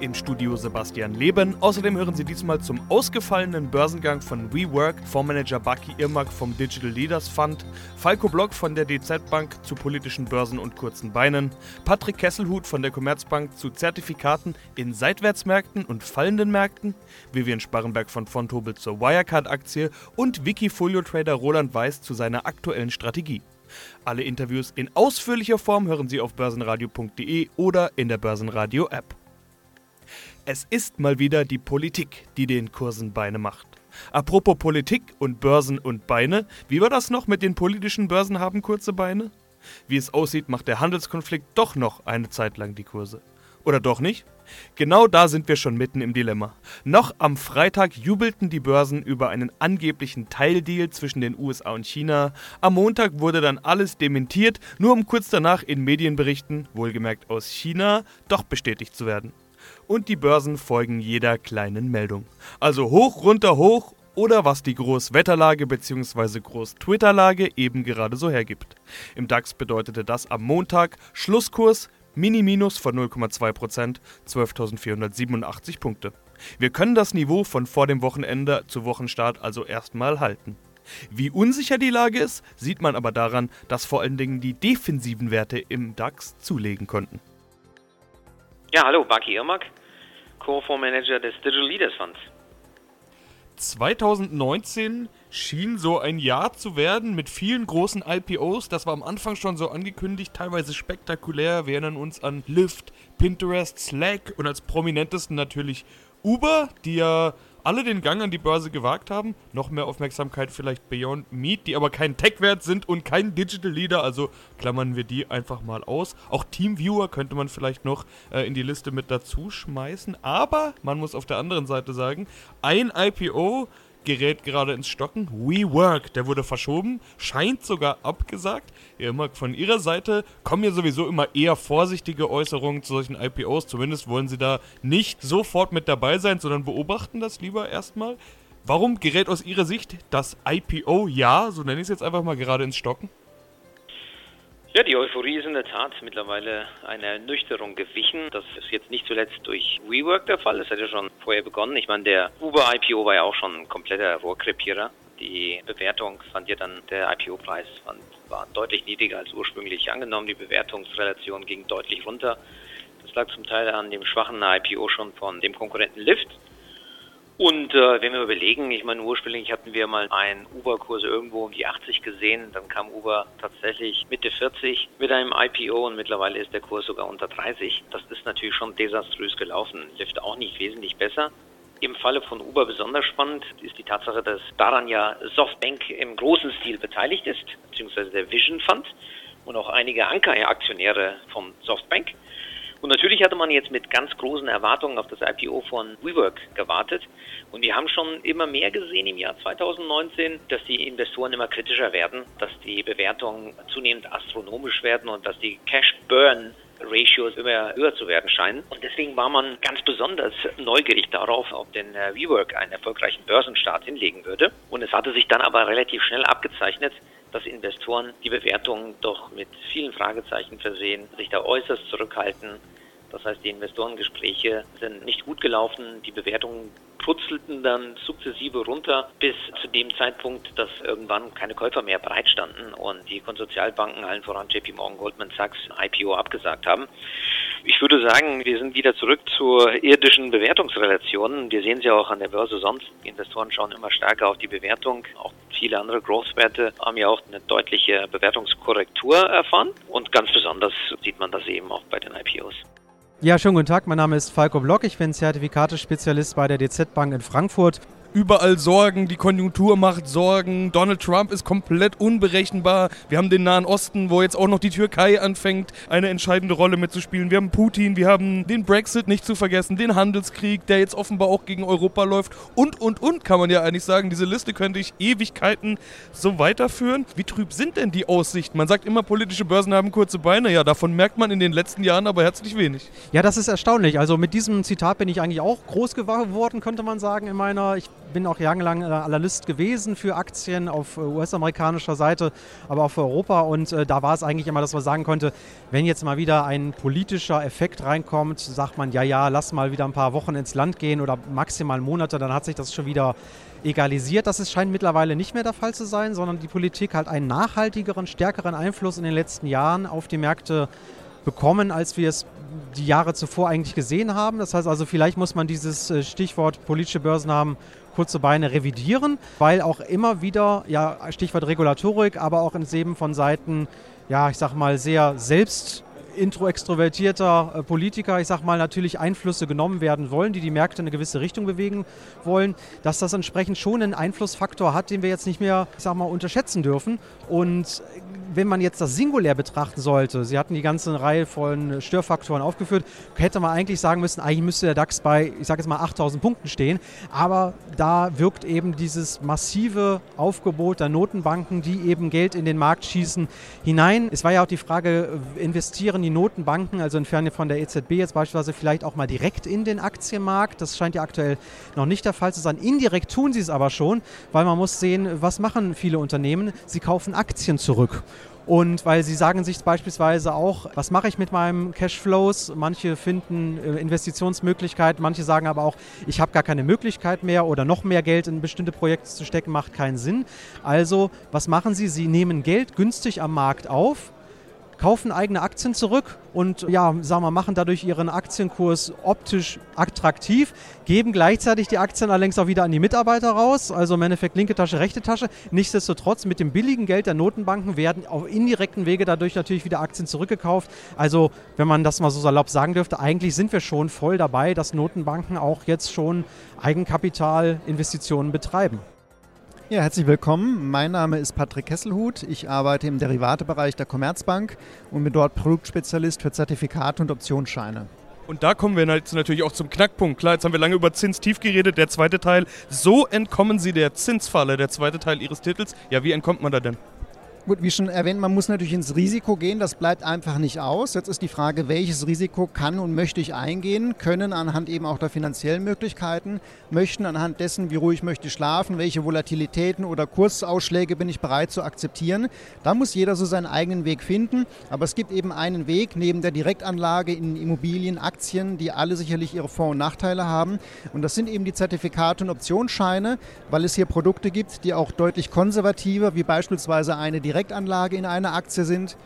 Im Studio Sebastian Leben. Außerdem hören Sie diesmal zum ausgefallenen Börsengang von WeWork, Fondsmanager Baki Irak vom Digital Leaders Fund, Falko Block von der DZ Bank zu politischen Börsen und kurzen Beinen, Patrick Kesselhut von der Commerzbank zu Zertifikaten in Seitwärtsmärkten und fallenden Märkten, Vivien Sparenberg von Vontobel zur Wirecard-Aktie und Wikifolio-Trader Roland Weiß zu seiner aktuellen Strategie. Alle Interviews in ausführlicher Form hören Sie auf boersenradio.de oder in der Börsenradio-App. Es ist mal wieder die Politik, die den Kursen Beine macht. Apropos Politik und Börsen und Beine, wie war das noch mit den politischen Börsen haben kurze Beine? Wie es aussieht, macht der Handelskonflikt doch noch eine Zeit lang die Kurse. Oder doch nicht? Genau da sind wir schon mitten im Dilemma. Noch am Freitag jubelten die Börsen über einen angeblichen Teildeal zwischen den USA und China. Am Montag wurde dann alles dementiert, nur um kurz danach in Medienberichten, wohlgemerkt aus China, doch bestätigt zu werden. Und die Börsen folgen jeder kleinen Meldung. Also hoch, runter, hoch oder was die Großwetterlage bzw. Großtwitterlage eben gerade so hergibt. Im DAX bedeutete das am Montag Schlusskurs Mini-Minus von 0,2%, 12.487 Punkte. Wir können das Niveau von vor dem Wochenende zu Wochenstart also erstmal halten. Wie unsicher die Lage ist, sieht man aber daran, dass vor allen Dingen die defensiven Werte im DAX zulegen konnten. Ja, hallo, Baki Irak, Co-Fondsmanager des Digital Leaders Funds. 2019 schien so ein Jahr zu werden mit vielen großen IPOs. Das war am Anfang schon so angekündigt, teilweise spektakulär. Wir erinnern uns an Lyft, Pinterest, Slack und als prominentesten natürlich Uber, die ja alle den Gang an die Börse gewagt haben. Noch mehr Aufmerksamkeit vielleicht Beyond Meat, die aber kein Tech-Wert sind und kein Digital Leader, also klammern wir die einfach mal aus. Auch Teamviewer könnte man vielleicht noch in die Liste mit dazu schmeißen, aber man muss auf der anderen Seite sagen, ein IPO gerät gerade ins Stocken. WeWork, der wurde verschoben, scheint sogar abgesagt. Ja, immer von ihrer Seite kommen ja sowieso immer eher vorsichtige Äußerungen zu solchen IPOs. Zumindest wollen sie da nicht sofort mit dabei sein, sondern beobachten das lieber erstmal. Warum gerät aus ihrer Sicht das IPO-Jahr, so nenne ich es jetzt einfach mal, gerade ins Stocken? Ja, die Euphorie ist in der Tat mittlerweile einer Ernüchterung gewichen. Das ist jetzt nicht zuletzt durch WeWork der Fall. Das hat ja schon vorher begonnen. Ich meine, der Uber-IPO war ja auch schon ein kompletter Rohrkrepierer. Die Bewertung fand ja dann, der IPO-Preis war deutlich niedriger als ursprünglich angenommen. Die Bewertungsrelation ging deutlich runter. Das lag zum Teil an dem schwachen IPO schon von dem Konkurrenten Lyft. Und wenn wir überlegen, ich meine, ursprünglich hatten wir mal einen Uber-Kurs irgendwo um die 80 gesehen, dann kam Uber tatsächlich Mitte 40 mit einem IPO und mittlerweile ist der Kurs sogar unter 30. Das ist natürlich schon desaströs gelaufen, Lyft auch nicht wesentlich besser. Im Falle von Uber besonders spannend ist die Tatsache, dass daran ja Softbank im großen Stil beteiligt ist, beziehungsweise der Vision Fund und auch einige Anker-Aktionäre von Softbank. Und natürlich hatte man jetzt mit ganz großen Erwartungen auf das IPO von WeWork gewartet. Und wir haben schon immer mehr gesehen im Jahr 2019, dass die Investoren immer kritischer werden, dass die Bewertungen zunehmend astronomisch werden und dass die Cash-Burn-Ratios immer höher zu werden scheinen. Und deswegen war man ganz besonders neugierig darauf, ob denn WeWork einen erfolgreichen Börsenstart hinlegen würde. Und es hatte sich dann aber relativ schnell abgezeichnet, dass Investoren die Bewertungen doch mit vielen Fragezeichen versehen, sich da äußerst zurückhalten. Das heißt, die Investorengespräche sind nicht gut gelaufen. Die Bewertungen purzelten dann sukzessive runter bis zu dem Zeitpunkt, dass irgendwann keine Käufer mehr bereitstanden und die Konsortialbanken, allen voran JP Morgan, Goldman Sachs, IPO abgesagt haben. Ich würde sagen, wir sind wieder zurück zur irdischen Bewertungsrelation. Wir sehen es ja auch an der Börse sonst. Die Investoren schauen immer stärker auf die Bewertung. Auch viele andere Growth-Werte haben ja auch eine deutliche Bewertungskorrektur erfahren. Und ganz besonders sieht man das eben auch bei den IPOs. Ja, schönen guten Tag, mein Name ist Falko Block, ich bin Zertifikatespezialist bei der DZ Bank in Frankfurt überall Sorgen, die Konjunktur macht Sorgen, Donald Trump ist komplett unberechenbar, wir haben den Nahen Osten, wo jetzt auch noch die Türkei anfängt, eine entscheidende Rolle mitzuspielen, wir haben Putin, wir haben den Brexit nicht zu vergessen, den Handelskrieg, der jetzt offenbar auch gegen Europa läuft und, kann man ja eigentlich sagen, diese Liste könnte ich Ewigkeiten so weiterführen. Wie trüb sind denn die Aussichten? Man sagt immer, politische Börsen haben kurze Beine, ja, davon merkt man in den letzten Jahren aber herzlich wenig. Ja, das ist erstaunlich, also mit diesem Zitat bin ich eigentlich auch groß geworden, könnte man sagen, in meiner, ich bin auch jahrelang Analyst gewesen für Aktien auf US-amerikanischer Seite, aber auch für Europa, und da war es eigentlich immer, dass man sagen konnte, wenn jetzt mal wieder ein politischer Effekt reinkommt, sagt man, ja, lass mal wieder ein paar Wochen ins Land gehen oder maximal Monate, dann hat sich das schon wieder egalisiert. Das scheint mittlerweile nicht mehr der Fall zu sein, sondern die Politik hat einen nachhaltigeren, stärkeren Einfluss in den letzten Jahren auf die Märkte bekommen, als wir es die Jahre zuvor eigentlich gesehen haben. Das heißt also, vielleicht muss man dieses Stichwort politische Börsen haben, kurze Beine revidieren, weil auch immer wieder, ja, Stichwort Regulatorik, aber auch in Seben von Seiten, ja, ich sag mal, sehr selbst extrovertierter Politiker, ich sag mal, natürlich Einflüsse genommen werden wollen, die die Märkte in eine gewisse Richtung bewegen wollen, dass das entsprechend schon einen Einflussfaktor hat, den wir jetzt nicht mehr, ich sag mal, unterschätzen dürfen. Und wenn man jetzt das singulär betrachten sollte, Sie hatten die ganze Reihe von Störfaktoren aufgeführt, hätte man eigentlich sagen müssen, eigentlich müsste der DAX bei, ich sage jetzt mal, 8.000 Punkten stehen, aber da wirkt eben dieses massive Aufgebot der Notenbanken, die eben Geld in den Markt schießen, hinein. Es war ja auch die Frage, investieren die Notenbanken, also entfernt von der EZB jetzt beispielsweise, vielleicht auch mal direkt in den Aktienmarkt? Das scheint ja aktuell noch nicht der Fall zu sein. Indirekt tun sie es aber schon, weil man muss sehen, was machen viele Unternehmen? Sie kaufen Aktien zurück. Und weil sie sagen sich beispielsweise auch, was mache ich mit meinem Cashflows? Manche finden Investitionsmöglichkeiten, manche sagen aber auch, ich habe gar keine Möglichkeit mehr oder noch mehr Geld in bestimmte Projekte zu stecken, macht keinen Sinn. Also was machen sie? Sie nehmen Geld günstig am Markt auf, kaufen eigene Aktien zurück und, ja, sagen wir, machen dadurch ihren Aktienkurs optisch attraktiv, geben gleichzeitig die Aktien allerdings auch wieder an die Mitarbeiter raus, also im Endeffekt linke Tasche, rechte Tasche. Nichtsdestotrotz, mit dem billigen Geld der Notenbanken werden auf indirekten Wege dadurch natürlich wieder Aktien zurückgekauft. Also, wenn man das mal so salopp sagen dürfte, eigentlich sind wir schon voll dabei, dass Notenbanken auch jetzt schon Eigenkapitalinvestitionen betreiben. Ja, herzlich willkommen. Mein Name ist Patrick Kesselhut. Ich arbeite im Derivatebereich der Commerzbank und bin dort Produktspezialist für Zertifikate und Optionsscheine. Und da kommen wir jetzt natürlich auch zum Knackpunkt. Klar, jetzt haben wir lange über Zinstief geredet, der zweite Teil. So entkommen Sie der Zinsfalle, der zweite Teil Ihres Titels. Ja, wie entkommt man da denn? Gut, wie schon erwähnt, man muss natürlich ins Risiko gehen, das bleibt einfach nicht aus. Jetzt ist die Frage, welches Risiko kann und möchte ich eingehen, können anhand eben auch der finanziellen Möglichkeiten, möchten anhand dessen, wie ruhig möchte ich schlafen, welche Volatilitäten oder Kursausschläge bin ich bereit zu akzeptieren. Da muss jeder so seinen eigenen Weg finden, aber es gibt eben einen Weg neben der Direktanlage in Immobilien, Aktien, die alle sicherlich ihre Vor- und Nachteile haben, und das sind eben die Zertifikate und Optionsscheine, weil es hier Produkte gibt, die auch deutlich konservativer, wie beispielsweise eine Direktanlage in einer Aktie sind.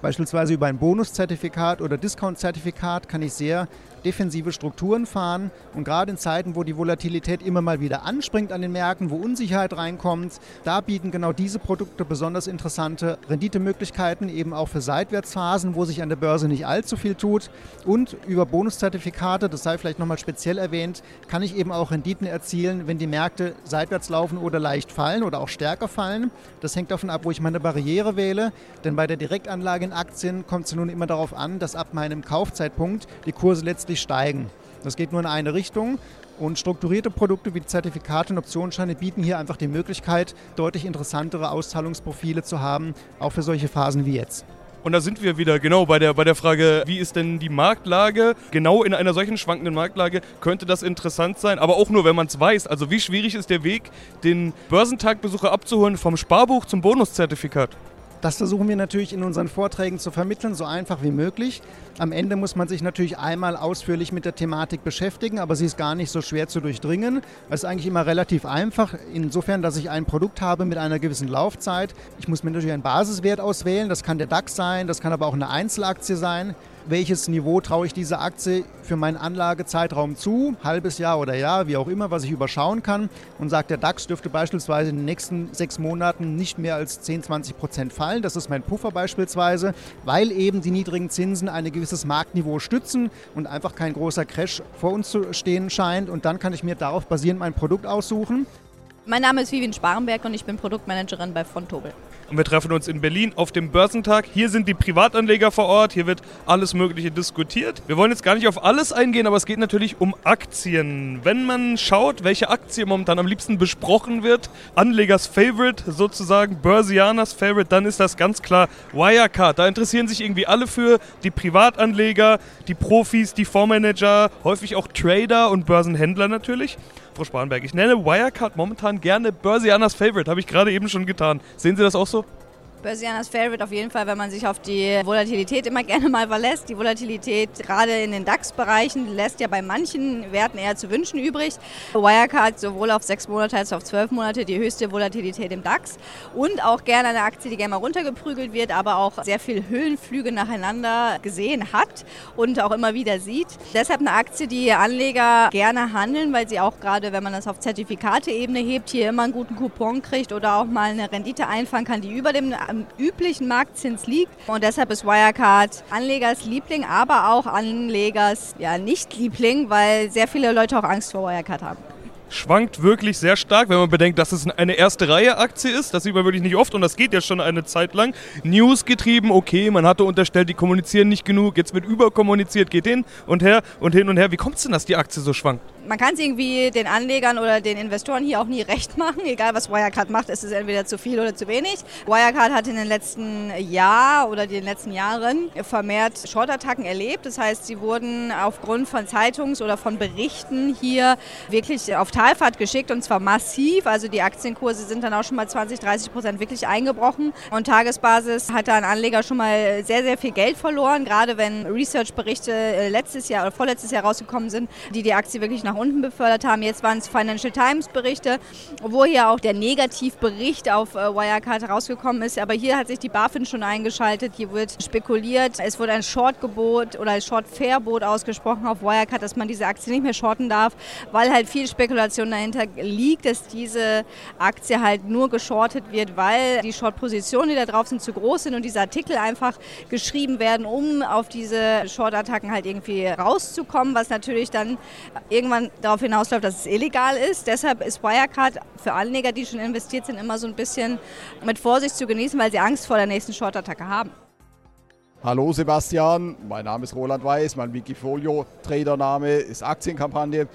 Beispielsweise über ein Bonuszertifikat oder Discountzertifikat kann ich sehr defensive Strukturen fahren, und gerade in Zeiten, wo die Volatilität immer mal wieder anspringt an den Märkten, wo Unsicherheit reinkommt, da bieten genau diese Produkte besonders interessante Renditemöglichkeiten, eben auch für Seitwärtsphasen, wo sich an der Börse nicht allzu viel tut, und über Bonuszertifikate, das sei vielleicht nochmal speziell erwähnt, kann ich eben auch Renditen erzielen, wenn die Märkte seitwärts laufen oder leicht fallen oder auch stärker fallen. Das hängt davon ab, wo ich meine Barriere wähle, denn bei der Direktanlage in Aktien kommt es nun immer darauf an, dass ab meinem Kaufzeitpunkt die Kurse letztlich steigen. Das geht nur in eine Richtung, und strukturierte Produkte wie Zertifikate und Optionsscheine bieten hier einfach die Möglichkeit, deutlich interessantere Auszahlungsprofile zu haben, auch für solche Phasen wie jetzt. Und da sind wir wieder genau bei der Frage, wie ist denn die Marktlage? Genau in einer solchen schwankenden Marktlage könnte das interessant sein, aber auch nur, wenn man es weiß. Also wie schwierig ist der Weg, den Börsentagbesucher abzuholen vom Sparbuch zum Bonuszertifikat? Das versuchen wir natürlich in unseren Vorträgen zu vermitteln, so einfach wie möglich. Am Ende muss man sich natürlich einmal ausführlich mit der Thematik beschäftigen, aber sie ist gar nicht so schwer zu durchdringen. Es ist eigentlich immer relativ einfach, insofern, dass ich ein Produkt habe mit einer gewissen Laufzeit. Ich muss mir natürlich einen Basiswert auswählen, das kann der DAX sein, das kann aber auch eine Einzelaktie sein. welches Niveau traue ich dieser Aktie für meinen Anlagezeitraum zu, halbes Jahr oder Jahr, wie auch immer, was ich überschauen kann, und sagt, der DAX dürfte beispielsweise in den nächsten 6 Monaten nicht mehr als 10-20% fallen. Das ist mein Puffer beispielsweise, weil eben die niedrigen Zinsen ein gewisses Marktniveau stützen und einfach kein großer Crash vor uns zu stehen scheint. Und dann kann ich mir darauf basierend mein Produkt aussuchen. Mein Name ist Vivien Sparenberg und ich bin Produktmanagerin bei Vontobel. Und wir treffen uns in Berlin auf dem Börsentag. Hier sind die Privatanleger vor Ort, hier wird alles Mögliche diskutiert. Wir wollen jetzt gar nicht auf alles eingehen, aber es geht natürlich um Aktien. Wenn man schaut, welche Aktie momentan am liebsten besprochen wird, Anlegers Favorite sozusagen, Börsianers Favorite, dann ist das ganz klar Wirecard. Da interessieren sich irgendwie alle für, die Privatanleger, die Profis, die Fondsmanager, häufig auch Trader und Börsenhändler natürlich. Frau Sparenberg, ich nenne Wirecard momentan gerne Börsianers Favorite, habe ich gerade eben schon getan. Sehen Sie das auch so? Börsianers Favorite auf jeden Fall, wenn man sich auf die Volatilität immer gerne mal verlässt. Die Volatilität gerade in den DAX-Bereichen lässt ja bei manchen Werten eher zu wünschen übrig. Wirecard sowohl auf 6 Monate als auch auf 12 Monate die höchste Volatilität im DAX. Und auch gerne eine Aktie, die gerne mal runtergeprügelt wird, aber auch sehr viele Höhenflüge nacheinander gesehen hat und auch immer wieder sieht. Deshalb eine Aktie, die Anleger gerne handeln, weil sie auch gerade, wenn man das auf Zertifikate-Ebene hebt, hier immer einen guten Coupon kriegt oder auch mal eine Rendite einfahren kann, die über dem üblichen Marktzins liegt, und deshalb ist Wirecard Anlegers Liebling, aber auch Anlegers Nicht-Liebling, weil sehr viele Leute auch Angst vor Wirecard haben. Schwankt wirklich sehr stark, wenn man bedenkt, dass es eine Erste-Reihe-Aktie ist. Das sieht man wirklich nicht oft und das geht ja schon eine Zeit lang. News getrieben, okay, man hatte unterstellt, die kommunizieren nicht genug, jetzt wird überkommuniziert, geht hin und her und hin und her. Wie kommt es denn, dass die Aktie so schwankt? Man kann es irgendwie den Anlegern oder den Investoren hier auch nie recht machen. Egal, was Wirecard macht, ist es entweder zu viel oder zu wenig. Wirecard hat in den letzten Jahr oder den letzten Jahren vermehrt Short-Attacken erlebt. Das heißt, sie wurden aufgrund von Zeitungs- oder von Berichten hier wirklich auf Talfahrt geschickt, und zwar massiv. Also die Aktienkurse sind dann auch schon mal 20-30% wirklich eingebrochen. Und Tagesbasis hat da ein Anleger schon mal sehr, sehr viel Geld verloren. Gerade wenn Research-Berichte letztes Jahr oder vorletztes Jahr rausgekommen sind, die die Aktie wirklich nach unten befördert haben. Jetzt waren es Financial Times-Berichte, wo hier auch der Negativbericht auf Wirecard rausgekommen ist. Aber hier hat sich die BaFin schon eingeschaltet. Hier wird spekuliert. Es wurde ein Short-Gebot oder ein Short-Verbot ausgesprochen auf Wirecard, dass man diese Aktie nicht mehr shorten darf, weil halt viel Spekulation dahinter liegt, dass diese Aktie halt nur geschortet wird, weil die Short-Positionen, die da drauf sind, zu groß sind und diese Artikel einfach geschrieben werden, um auf diese Short-Attacken halt irgendwie rauszukommen, was natürlich dann irgendwann darauf hinausläuft, dass es illegal ist. Deshalb ist Wirecard für Anleger, die schon investiert sind, immer so ein bisschen mit Vorsicht zu genießen, weil sie Angst vor der nächsten Short-Attacke haben. Hallo Sebastian, mein Name ist Roland Weiß, mein Wikifolio-Tradername ist Aktienkampagne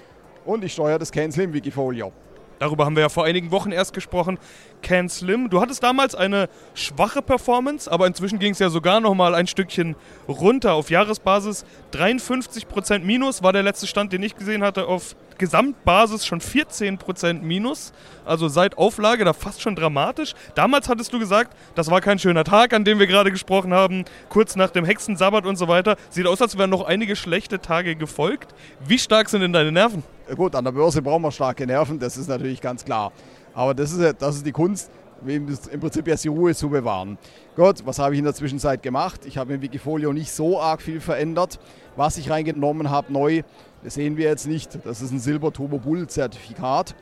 und ich steuere das Cancel im Wikifolio. Darüber haben wir ja vor einigen Wochen erst gesprochen. CanSlim, du hattest damals eine schwache Performance, aber inzwischen ging es ja sogar noch mal ein Stückchen runter. Auf Jahresbasis 53% minus war der letzte Stand, den ich gesehen hatte. Auf Gesamtbasis schon 14% minus, also seit Auflage da fast schon dramatisch. Damals hattest du gesagt, das war kein schöner Tag, an dem wir gerade gesprochen haben, kurz nach dem Hexensabbat und so weiter. Sieht aus, als wären noch einige schlechte Tage gefolgt. Wie stark sind denn deine Nerven? Gut, an der Börse brauchen wir starke Nerven, das ist natürlich ganz klar. Aber das ist die Kunst, im Prinzip erst die Ruhe zu bewahren. Gut, was habe ich in der Zwischenzeit gemacht? Ich habe im Wikifolio nicht so arg viel verändert. Was ich reingenommen habe neu, das sehen wir jetzt nicht. Das ist ein Silber-Turbo-Bull-Zertifikat,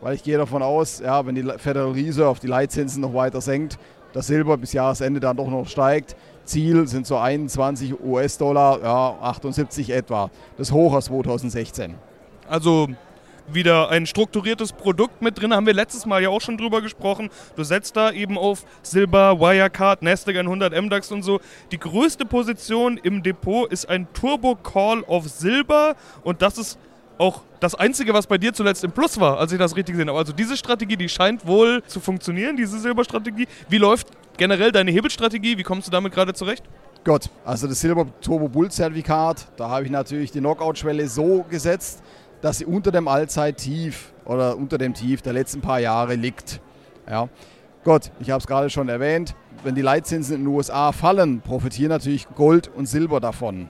weil ich gehe davon aus, ja, wenn die Federal Reserve die Leitzinsen noch weiter senkt, dass Silber bis Jahresende dann doch noch steigt. Ziel sind so $21, ja, 78 etwa. Das Hoch aus 2016. Also wieder ein strukturiertes Produkt mit drin, haben wir letztes Mal ja auch schon drüber gesprochen. Du setzt da eben auf Silber, Wirecard, Nasdaq 100, MDAX und so. Die größte Position im Depot ist ein Turbo-Call auf Silber und das ist auch das Einzige, was bei dir zuletzt im Plus war, als ich das richtig gesehen habe. Also diese Strategie, die scheint wohl zu funktionieren, diese Silberstrategie. Wie läuft generell deine Hebelstrategie? Wie kommst du damit gerade zurecht? Gott, also das Silber-Turbo-Bull-Zertifikat, da habe ich natürlich die Knockout-Schwelle so gesetzt, dass sie unter dem Allzeittief oder unter dem Tief der letzten paar Jahre liegt. Ja. Gut, ich habe es gerade schon erwähnt, wenn die Leitzinsen in den USA fallen, profitieren natürlich Gold und Silber davon.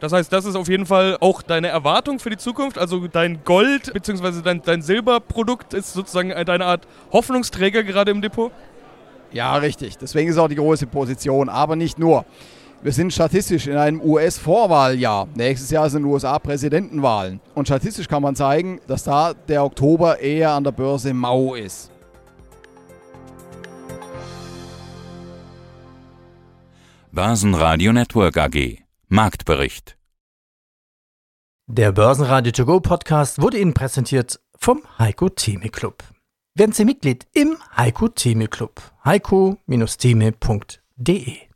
Das heißt, das ist auf jeden Fall auch deine Erwartung für die Zukunft, also dein Gold bzw. dein Silberprodukt ist sozusagen deine Art Hoffnungsträger gerade im Depot? Ja, richtig, deswegen ist auch die große Position, aber nicht nur. Wir sind statistisch in einem US-Vorwahljahr. Nächstes Jahr sind USA-Präsidentenwahlen. Und statistisch kann man zeigen, dass da der Oktober eher an der Börse mau ist. Börsenradio Network AG. Marktbericht. Der Börsenradio To Go Podcast wurde Ihnen präsentiert vom Heiko Thieme Club. Werden Sie Mitglied im Heiko Thieme Club. heiko-thieme.de